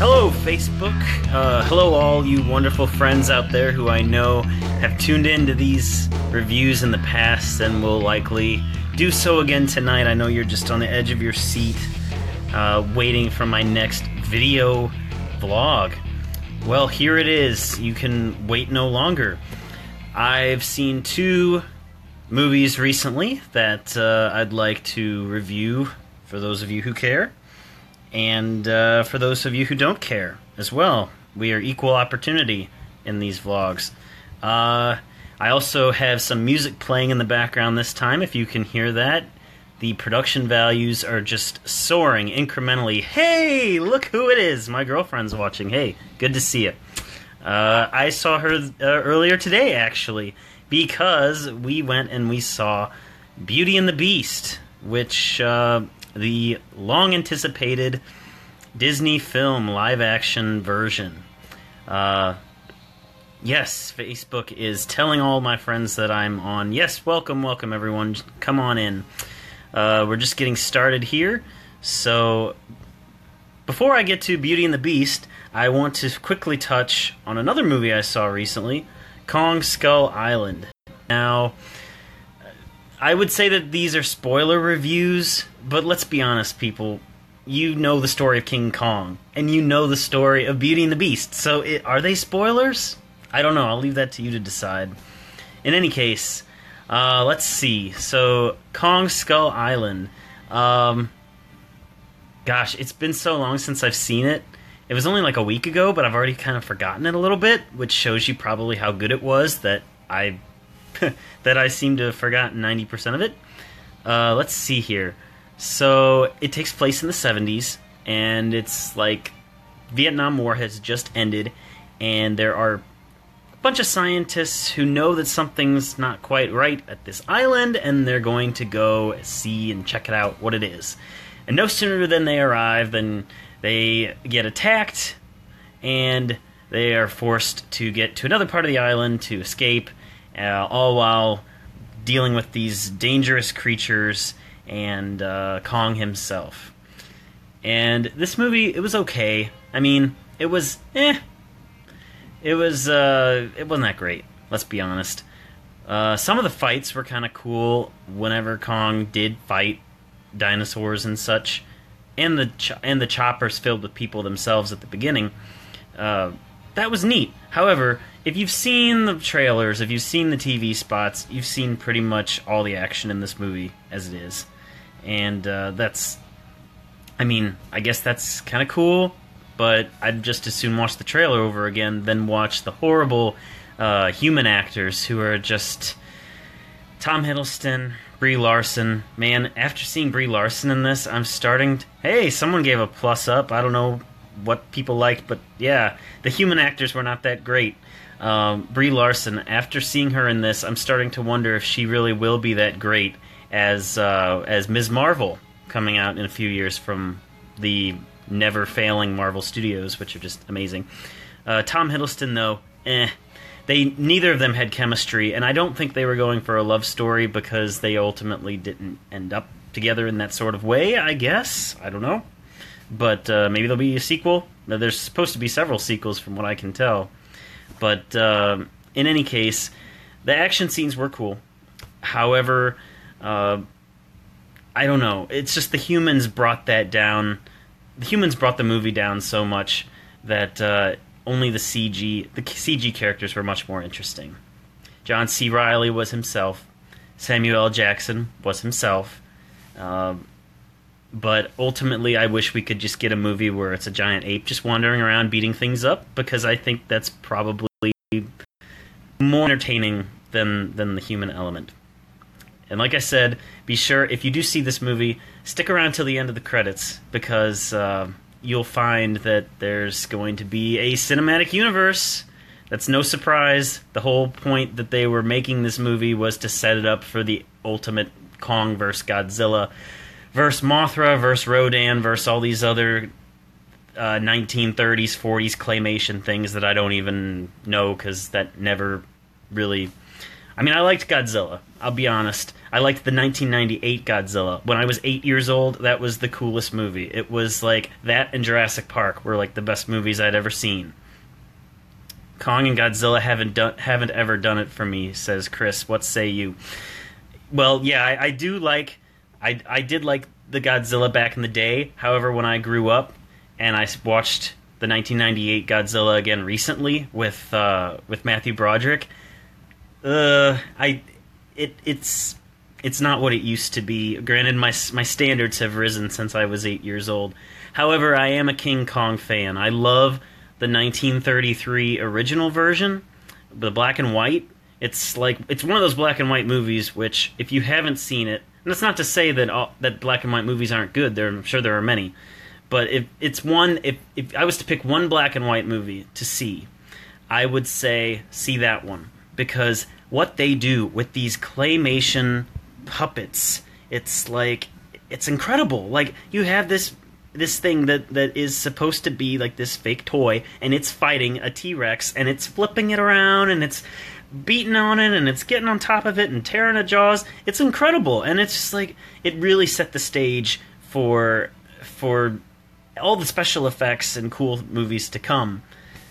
Hello, Facebook. Hello, all you wonderful friends out there who I know have tuned in to these reviews in the past and will likely do so again tonight. I know you're just on the edge of your seat, waiting for my next video vlog. Well, here it is. You can wait no longer. I've seen two movies recently that I'd like to review for those of you who care. And for those of you who don't care as well, we are equal opportunity in these vlogs. I also have some music playing in the background this time, if you can hear that. The production values are just soaring incrementally. Hey, look who it is! My girlfriend's watching. Hey, good to see you. I saw her earlier today, actually, because we went and we saw Beauty and the Beast, which... the long-anticipated Disney film live-action version. Yes, Facebook is telling all my friends that I'm on. Yes, welcome everyone. Come on in. We're just getting started here. So, before I get to Beauty and the Beast, I want to quickly touch on another movie I saw recently, Kong: Skull Island. Now, I would say that these are spoiler reviews, but let's be honest, people. You know the story of King Kong, and you know the story of Beauty and the Beast, so are they spoilers? I don't know. I'll leave that to you to decide. In any case, let's see. So, Kong: Skull Island. Gosh, it's been so long since I've seen it. It was only like a week ago, but I've already kind of forgotten it a little bit, which shows you probably how good it was that I... that I seem to have forgotten 90% of it. Let's see here. So, it takes place in the 70s, and it's like Vietnam War has just ended, and there are a bunch of scientists who know that something's not quite right at this island, and they're going to go see and check it out what it is. And no sooner than they arrive than they get attacked, and they are forced to get to another part of the island to escape, all while dealing with these dangerous creatures and Kong himself. And this movie, it was okay. I mean, it was it wasn't that great, let's be honest. Some of the fights were kind of cool whenever Kong did fight dinosaurs and such, and the choppers filled with people themselves at the beginning. That was neat. However, if you've seen the trailers, if you've seen the TV spots, you've seen pretty much all the action in this movie as it is. And that's... I mean, I guess that's kind of cool, but I'd just as soon watch the trailer over again than watch the horrible human actors who are just... Tom Hiddleston, Brie Larson. Man, after seeing Brie Larson in this, I'm starting to... Hey, someone gave a plus up. I don't know what people liked, but yeah, the human actors were not that great. Brie Larson, after seeing her in this, I'm starting to wonder if she really will be that great as Ms. Marvel, coming out in a few years from the never-failing Marvel Studios, which are just amazing. Tom Hiddleston, though, neither of them had chemistry, and I don't think they were going for a love story because they ultimately didn't end up together in that sort of way, I guess. I don't know. But maybe there'll be a sequel. There's supposed to be several sequels from what I can tell. But in any case, the action scenes were cool. However, I don't know. It's just the humans brought that down. The humans brought the movie down so much that only the CG characters were much more interesting. John C. Reilly was himself. Samuel L. Jackson was himself. But ultimately, I wish we could just get a movie where it's a giant ape just wandering around beating things up, because I think that's probably more entertaining than the human element. And like I said, be sure, if you do see this movie, stick around till the end of the credits, because you'll find that there's going to be a cinematic universe. That's no surprise. The whole point that they were making this movie was to set it up for the ultimate Kong vs. Godzilla versus Mothra, versus Rodan, versus all these other 1930s, 40s claymation things that I don't even know, because that never really... I mean, I liked Godzilla. I'll be honest. I liked the 1998 Godzilla. When I was 8 years old, that was the coolest movie. It was like that and Jurassic Park were like the best movies I'd ever seen. Kong and Godzilla haven't ever done it for me, says Chris. What say you? Well, yeah, I do like... I did like the Godzilla back in the day. However, when I grew up and I watched the 1998 Godzilla again recently with Matthew Broderick, it's not what it used to be. Granted, my standards have risen since I was 8 years old. However, I am a King Kong fan. I love the 1933 original version, the black and white. It's one of those black and white movies which, if you haven't seen it, and that's not to say that that black and white movies aren't good. I'm sure there are many, but if I was to pick one black and white movie to see, I would say see that one, because what they do with these claymation puppets, it's incredible. Like, you have this thing that is supposed to be like this fake toy, and it's fighting a T-Rex, and it's flipping it around, and it's beating on it, and it's getting on top of it and tearing at jaws. It's incredible, and it's just like, it really set the stage for all the special effects and cool movies to come.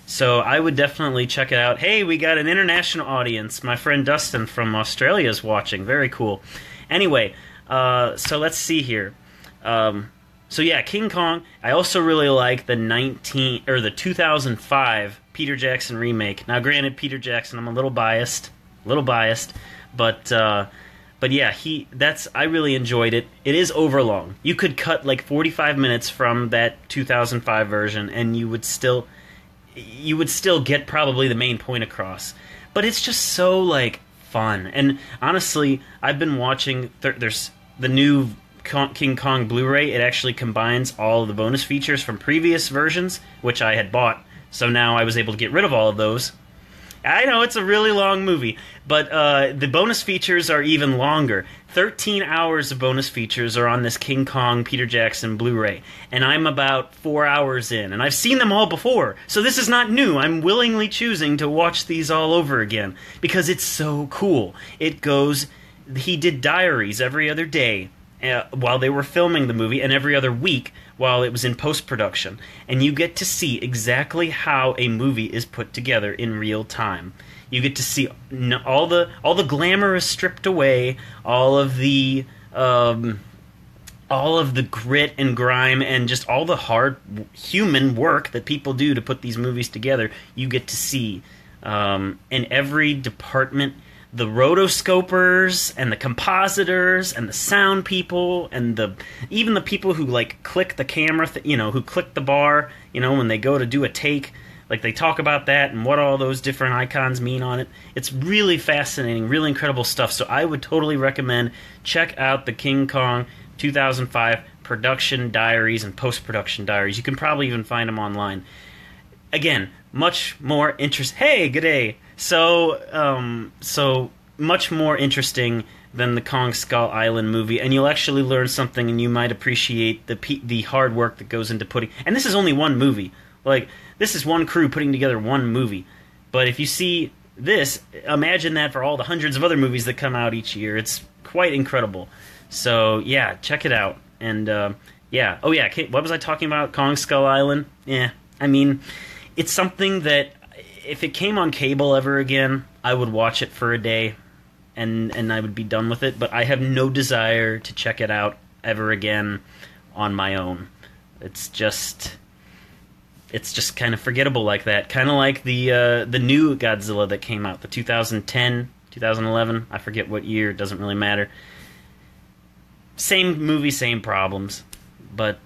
So I would definitely check it out. Hey, we got an international audience. My friend Dustin from Australia is watching. Very cool. Anyway, so let's see here. So yeah, King Kong. I also really like the 2005 Peter Jackson remake. Now, granted, Peter Jackson, I'm a little biased, but yeah, I really enjoyed it. It is overlong. You could cut like 45 minutes from that 2005 version, and you would still get probably the main point across. But it's just so like fun. And honestly, I've been watching. There's the new King Kong Blu-ray. It actually combines all of the bonus features from previous versions, which I had bought, so now I was able to get rid of all of those. I know it's a really long movie, but the bonus features are even longer. 13 hours of bonus features are on this King Kong Peter Jackson Blu-ray, and I'm about 4 hours in, and I've seen them all before, so this is not new. I'm willingly choosing to watch these all over again, because it's so cool. He did diaries every other day, while they were filming the movie, and every other week while it was in post-production, and you get to see exactly how a movie is put together in real time. You get to see all the glamour is stripped away, all of the grit and grime, and just all the hard human work that people do to put these movies together. You get to see in every department. The rotoscopers and the compositors and the sound people and even the people who like click the camera, who click the bar, when they go to do a take, like they talk about that and what all those different icons mean on it. It's really fascinating, really incredible stuff. So I would totally recommend check out the King Kong 2005 production diaries and post-production diaries. You can probably even find them online. Again, much more interest. Hey, good day. So much more interesting than the Kong Skull Island movie, and you'll actually learn something, and you might appreciate the hard work that goes into putting. And this is only one movie. Like, this is one crew putting together one movie. But if you see this, imagine that for all the hundreds of other movies that come out each year. It's quite incredible. So yeah, check it out. And yeah, oh yeah, what was I talking about? Kong Skull Island? Yeah, I mean, it's something that, if it came on cable ever again, I would watch it for a day, and I would be done with it. But I have no desire to check it out ever again on my own. It's just kind of forgettable like that. Kind of like the new Godzilla that came out, the 2010, 2011. I forget what year. It doesn't really matter. Same movie, same problems. But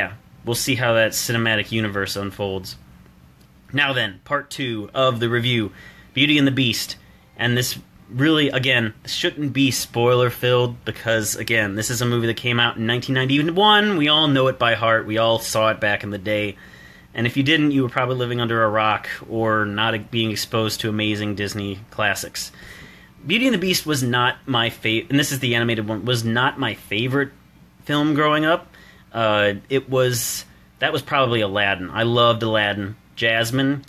yeah, we'll see how that cinematic universe unfolds. Now then, part two of the review, Beauty and the Beast. And this really, again, shouldn't be spoiler-filled because, again, this is a movie that came out in 1991. We all know it by heart. We all saw it back in the day. And if you didn't, you were probably living under a rock or not being exposed to amazing Disney classics. Beauty and the Beast was not my favorite, and this is the animated one, was not my favorite film growing up. That was probably Aladdin. I loved Aladdin. Jasmine,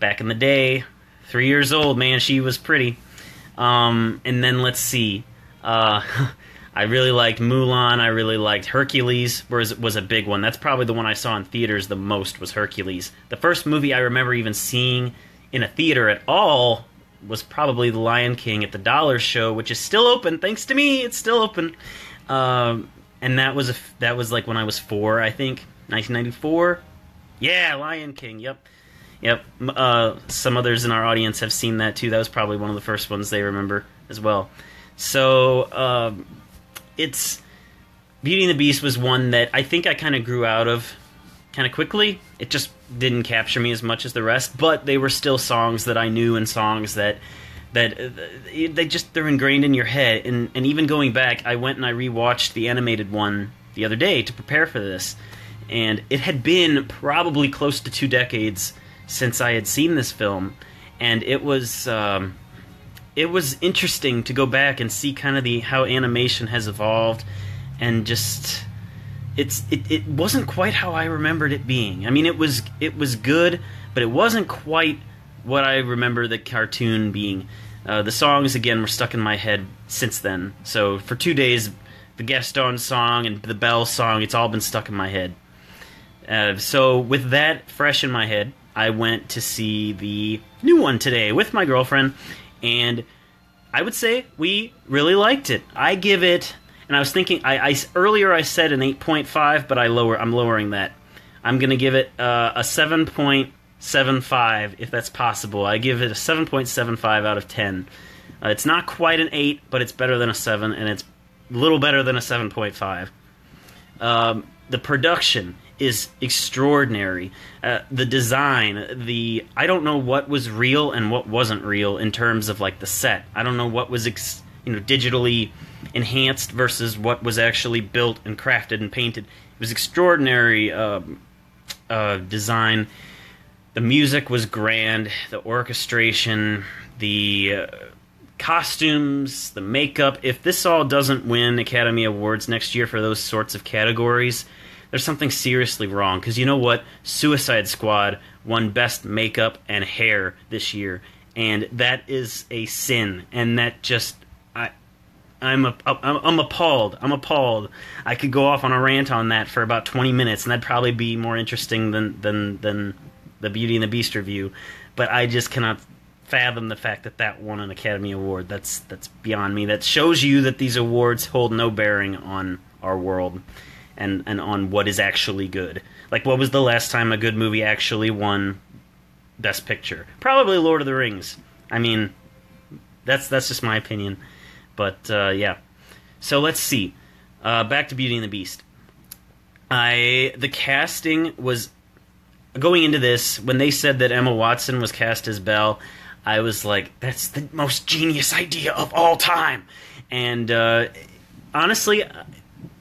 back in the day, 3 years old, man, she was pretty. And then let's see. I really liked Mulan. I really liked Hercules. Was a big one. That's probably the one I saw in theaters the most, was Hercules. The first movie I remember even seeing in a theater at all was probably The Lion King at the Dollar Show, which is still open. Thanks to me, it's still open. And that was like when I was 4, I think, 1994. Yeah, Lion King. Yep. Some others in our audience have seen that too. That was probably one of the first ones they remember as well. So it's Beauty and the Beast was one that I think I kind of grew out of kind of quickly. It just didn't capture me as much as the rest, but they were still songs that I knew and songs that they're ingrained in your head. And even going back, I went and I rewatched the animated one the other day to prepare for this, and it had been probably close to 2 decades since I had seen this film, and it was interesting to go back and see kind of how animation has evolved, and just it wasn't quite how I remembered it being. I mean, it was good, but it wasn't quite what I remember the cartoon being. The songs, again, were stuck in my head since then. So for 2 days, the Gaston song and the Belle song, it's all been stuck in my head. So with that fresh in my head, I went to see the new one today with my girlfriend, and I would say we really liked it. I give it, and I was thinking, earlier I said an 8.5, but I'm lowering that. I'm going to give it a 7.75, if that's possible. I give it a 7.75 out of 10. It's not quite an 8, but it's better than a 7, and it's a little better than a 7.5. The production is extraordinary. The design, I don't know what was real and what wasn't real in terms of like the set. I don't know what was digitally enhanced versus what was actually built and crafted and painted. It was extraordinary design. The music was grand, the orchestration, the costumes, the makeup. If this all doesn't win Academy Awards next year for those sorts of categories, there's something seriously wrong, because you know what? Suicide Squad won Best Makeup and Hair this year, and that is a sin, and that just... I'm appalled. I'm appalled. I could go off on a rant on that for about 20 minutes, and that'd probably be more interesting than the Beauty and the Beast review, but I just cannot fathom the fact that that won an Academy Award. That's beyond me. That shows you that these awards hold no bearing on our world and on what is actually good. Like, what was the last time a good movie actually won Best Picture? Probably Lord of the Rings. I mean, that's just my opinion. But, yeah. So, let's see. Back to Beauty and the Beast. The casting was... Going into this, when they said that Emma Watson was cast as Belle, I was like, that's the most genius idea of all time. And honestly,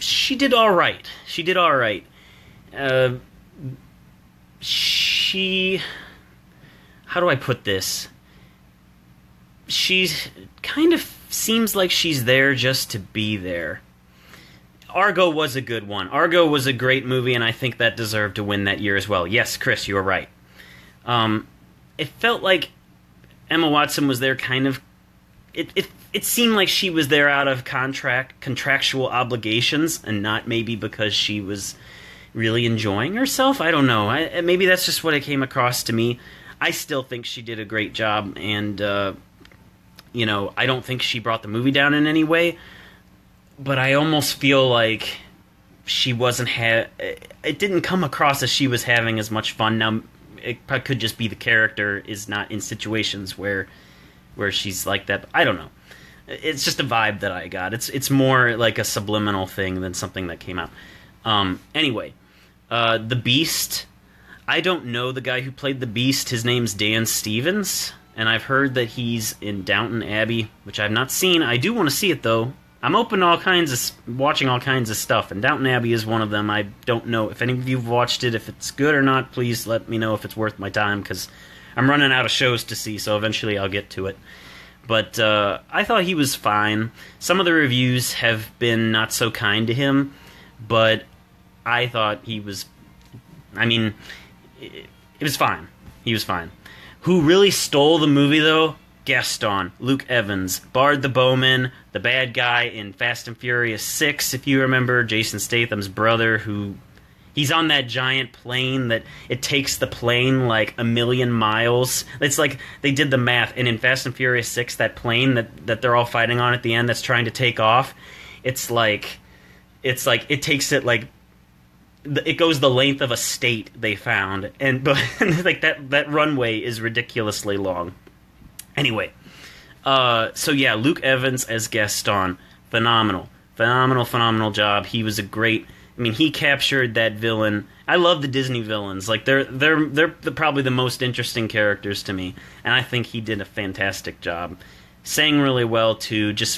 she did all right. She did all right. How do I put this? She kind of seems like she's there just to be there. Argo was a good one. Argo was a great movie, and I think that deserved to win that year as well. Yes, Chris, you were right. It felt like Emma Watson was there kind of... It seemed like she was there out of contractual obligations, and not maybe because she was really enjoying herself. I don't know. Maybe that's just what it came across to me. I still think she did a great job, and, you know, I don't think she brought the movie down in any way. But I almost feel like she wasn't... It didn't come across as she was having as much fun. Now, it probably could just be the character is not in situations where she's like that. I don't know. It's just a vibe that I got. It's more like a subliminal thing than something that came out. Anyway, The Beast. I don't know the guy who played The Beast. His name's Dan Stevens, and I've heard that he's in Downton Abbey, which I've not seen. I do want to see it, though. I'm open to watching all kinds of stuff, and Downton Abbey is one of them. I don't know if any of you've watched it. If it's good or not, please let me know if it's worth my time, because I'm running out of shows to see, so eventually I'll get to it. But I thought he was fine. Some of the reviews have been not so kind to him, but I thought he was... I mean, it was fine. He was fine. Who really stole the movie, though? Gaston, Luke Evans, Bard the Bowman, the bad guy in Fast and Furious 6, if you remember, Jason Statham's brother, who... He's on that giant plane that it takes the plane like a million miles. It's like they did the math, and in Fast and Furious 6, that plane that they're all fighting on at the end that's trying to take off, it's like it takes it like... It goes the length of a state, they found, but like that runway is ridiculously long. Anyway, so yeah, Luke Evans as Gaston, phenomenal job. He was a great. I mean, he captured that villain. I love the Disney villains. Like they're probably the most interesting characters to me, and I think he did a fantastic job. Sang really well too. He's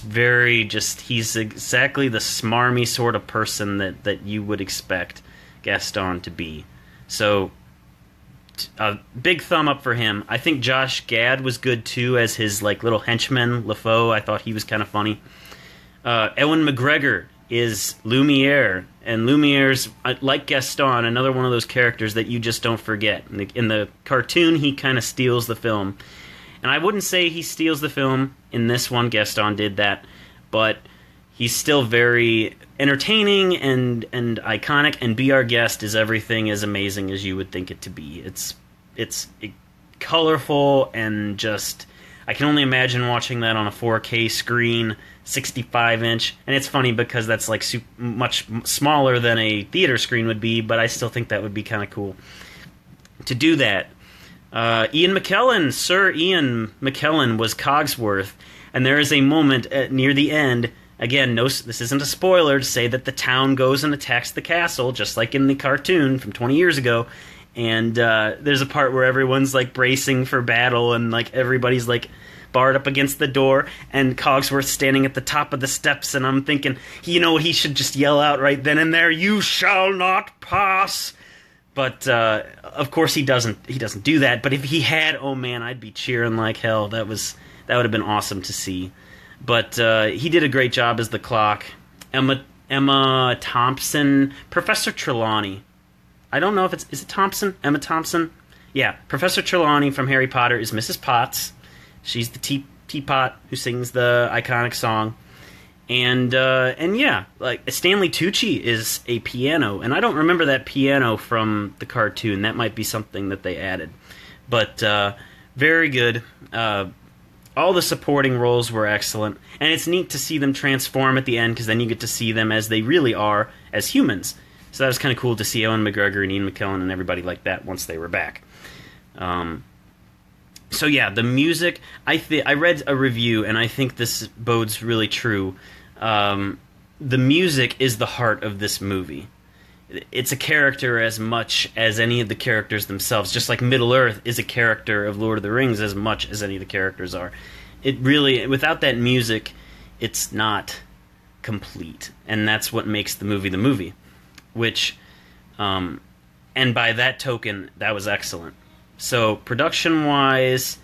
exactly the smarmy sort of person that you would expect Gaston to be. So a big thumb up for him. I think Josh Gad was good too as his like little henchman LeFou. I thought he was kind of funny. Ewan McGregor is Lumiere, and Lumiere's like Gaston, another one of those characters that you just don't forget. In the cartoon, he kind of steals the film, and I wouldn't say he steals the film in this one. Gaston did that, but he's still very entertaining and iconic, and Be Our Guest is everything as amazing as you would think it to be. It's colorful, and just I can only imagine watching that on a 4K screen, 65-inch. And it's funny because that's like much smaller than a theater screen would be, but I still think that would be kind of cool to do that. Ian McKellen, Sir Ian McKellen, was Cogsworth, and there is a moment near the end. Again, this isn't a spoiler to say that the town goes and attacks the castle, just like in the cartoon from 20 years ago. And there's a part where everyone's like bracing for battle, and like everybody's like barred up against the door, and Cogsworth's standing at the top of the steps. And I'm thinking, you know, he should just yell out right then and there, "You shall not pass." But of course, he doesn't do that. But if he had, oh man, I'd be cheering like hell. That would have been awesome to see. But he did a great job as the clock. Emma Thompson, Professor Trelawney. I don't know if is it Thompson? Emma Thompson? Yeah, Professor Trelawney from Harry Potter is Mrs. Potts. She's the teapot who sings the iconic song. And yeah, like Stanley Tucci is a piano, and I don't remember that piano from the cartoon. That might be something that they added. But very good. All the supporting roles were excellent, and it's neat to see them transform at the end, because then you get to see them as they really are, as humans. So that was kind of cool to see Ewan McGregor and Ian McKellen and everybody like that once they were back. So yeah, the music. I read a review, and I think this bodes really true. The music is the heart of this movie. It's a character as much as any of the characters themselves, just like Middle-earth is a character of Lord of the Rings as much as any of the characters are. It really, without that music, it's not complete, and that's what makes the movie, which, and by that token, that was excellent. So, production-wise,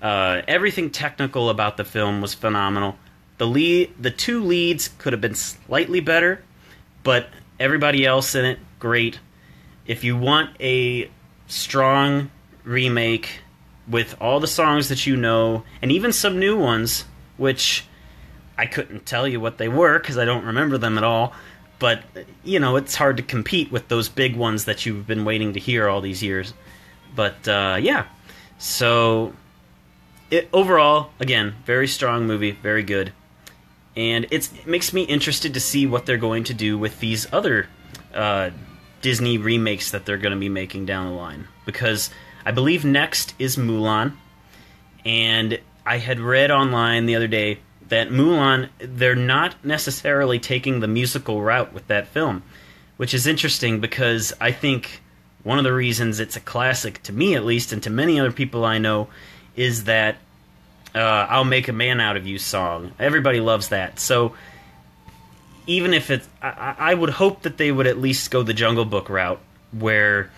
everything technical about the film was phenomenal. The two leads could have been slightly better, but... everybody else in it, great. If you want a strong remake with all the songs that you know, and even some new ones, which I couldn't tell you what they were because I don't remember them at all, but, you know, it's hard to compete with those big ones that you've been waiting to hear all these years. But, yeah. So, overall, again, very strong movie, very good. And it makes me interested to see what they're going to do with these other Disney remakes that they're going to be making down the line. Because I believe next is Mulan. And I had read online the other day that Mulan, they're not necessarily taking the musical route with that film. Which is interesting because I think one of the reasons it's a classic, to me at least, and to many other people I know, is that I'll Make a Man Out of You song. Everybody loves that. So even if it's... I would hope that they would at least go the Jungle Book route where,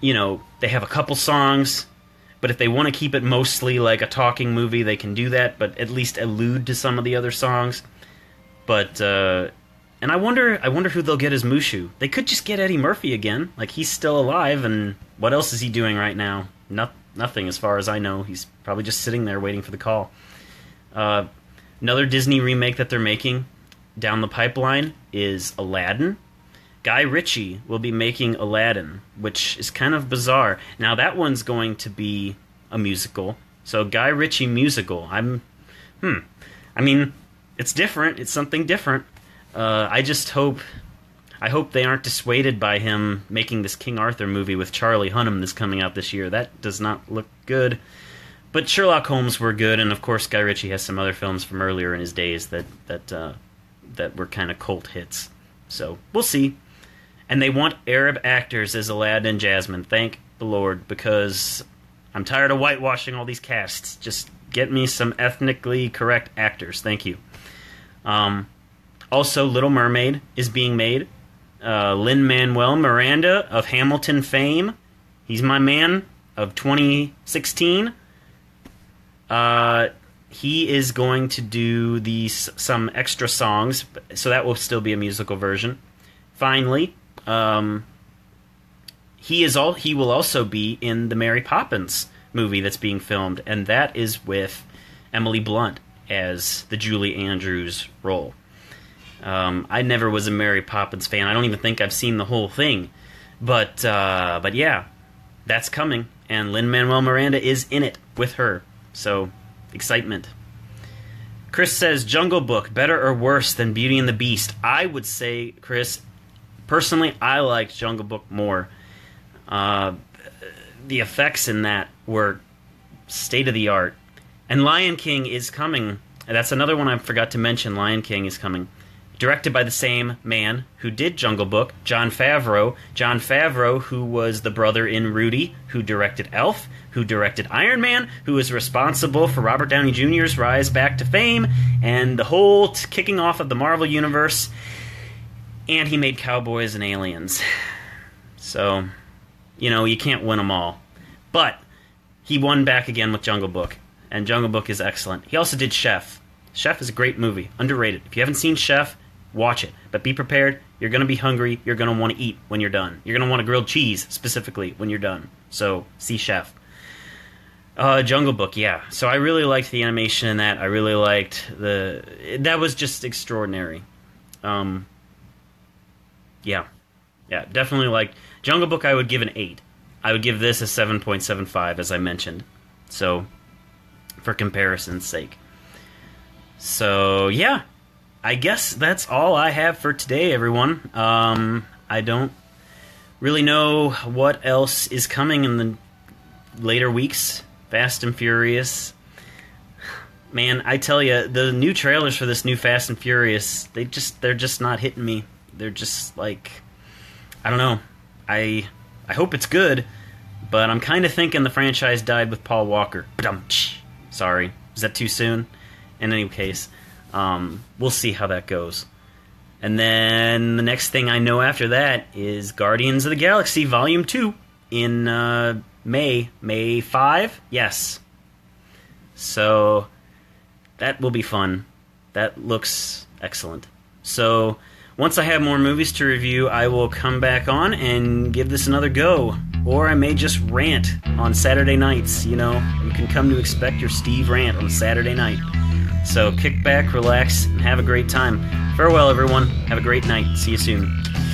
you know, they have a couple songs, but if they want to keep it mostly like a talking movie, they can do that, but at least allude to some of the other songs. But, and I wonder who they'll get as Mushu. They could just get Eddie Murphy again. Like, he's still alive, and what else is he doing right now? Nothing. Nothing, as far as I know. He's probably just sitting there waiting for the call. Another Disney remake that they're making down the pipeline is Aladdin. Guy Ritchie will be making Aladdin, which is kind of bizarre. Now, that one's going to be a musical. So, Guy Ritchie musical. I mean, it's different. It's something different. I hope they aren't dissuaded by him making this King Arthur movie with Charlie Hunnam that's coming out this year. That does not look good. But Sherlock Holmes were good, and of course Guy Ritchie has some other films from earlier in his days that were kind of cult hits. So, we'll see. And they want Arab actors as Aladdin and Jasmine. Thank the Lord, because I'm tired of whitewashing all these casts. Just get me some ethnically correct actors. Thank you. Also, Little Mermaid is being made. Lin-Manuel Miranda of Hamilton fame. He's my man of 2016. He is going to do some extra songs, so that will still be a musical version. Finally, he will also be in the Mary Poppins movie that's being filmed, and that is with Emily Blunt as the Julie Andrews role. I never was a Mary Poppins fan. I don't even think I've seen the whole thing. But yeah, that's coming. And Lin-Manuel Miranda is in it with her. So, excitement. Chris says, Jungle Book, better or worse than Beauty and the Beast? I would say, Chris, personally, I liked Jungle Book more. The effects in that were state-of-the-art. And Lion King is coming. That's another one I forgot to mention. Lion King is coming. Directed by the same man who did Jungle Book, Jon Favreau. Jon Favreau, who was the brother in Rudy, who directed Elf, who directed Iron Man, who is responsible for Robert Downey Jr.'s rise back to fame, and the whole kicking off of the Marvel Universe. And he made Cowboys and Aliens. So, you know, you can't win them all. But he won back again with Jungle Book, and Jungle Book is excellent. He also did Chef. Chef is a great movie, underrated. If you haven't seen Chef, watch it, but be prepared. You're going to be hungry. You're going to want to eat when you're done. You're going to want a grilled cheese, specifically, when you're done. So, see Chef. Jungle Book, yeah. So I really liked the animation in that. I really liked That was just extraordinary. Yeah, definitely liked... Jungle Book, I would give an 8. I would give this a 7.75, as I mentioned. So, for comparison's sake. So, yeah. I guess that's all I have for today, everyone. I don't really know what else is coming in the later weeks. Fast and Furious. Man, I tell you, the new trailers for this new Fast and Furious, they're just not hitting me. They're just like, I don't know. I hope it's good, but I'm kind of thinking the franchise died with Paul Walker. Sorry, is that too soon? In any case. We'll see how that goes. And then the next thing I know after that is Guardians of the Galaxy Volume 2 in May 5? Yes. So that will be fun. That looks excellent. So once I have more movies to review, I will come back on and give this another go. Or I may just rant on Saturday nights, you know. You can come to expect your Steve rant on Saturday night. So kick back, relax, and have a great time. Farewell, everyone. Have a great night. See you soon.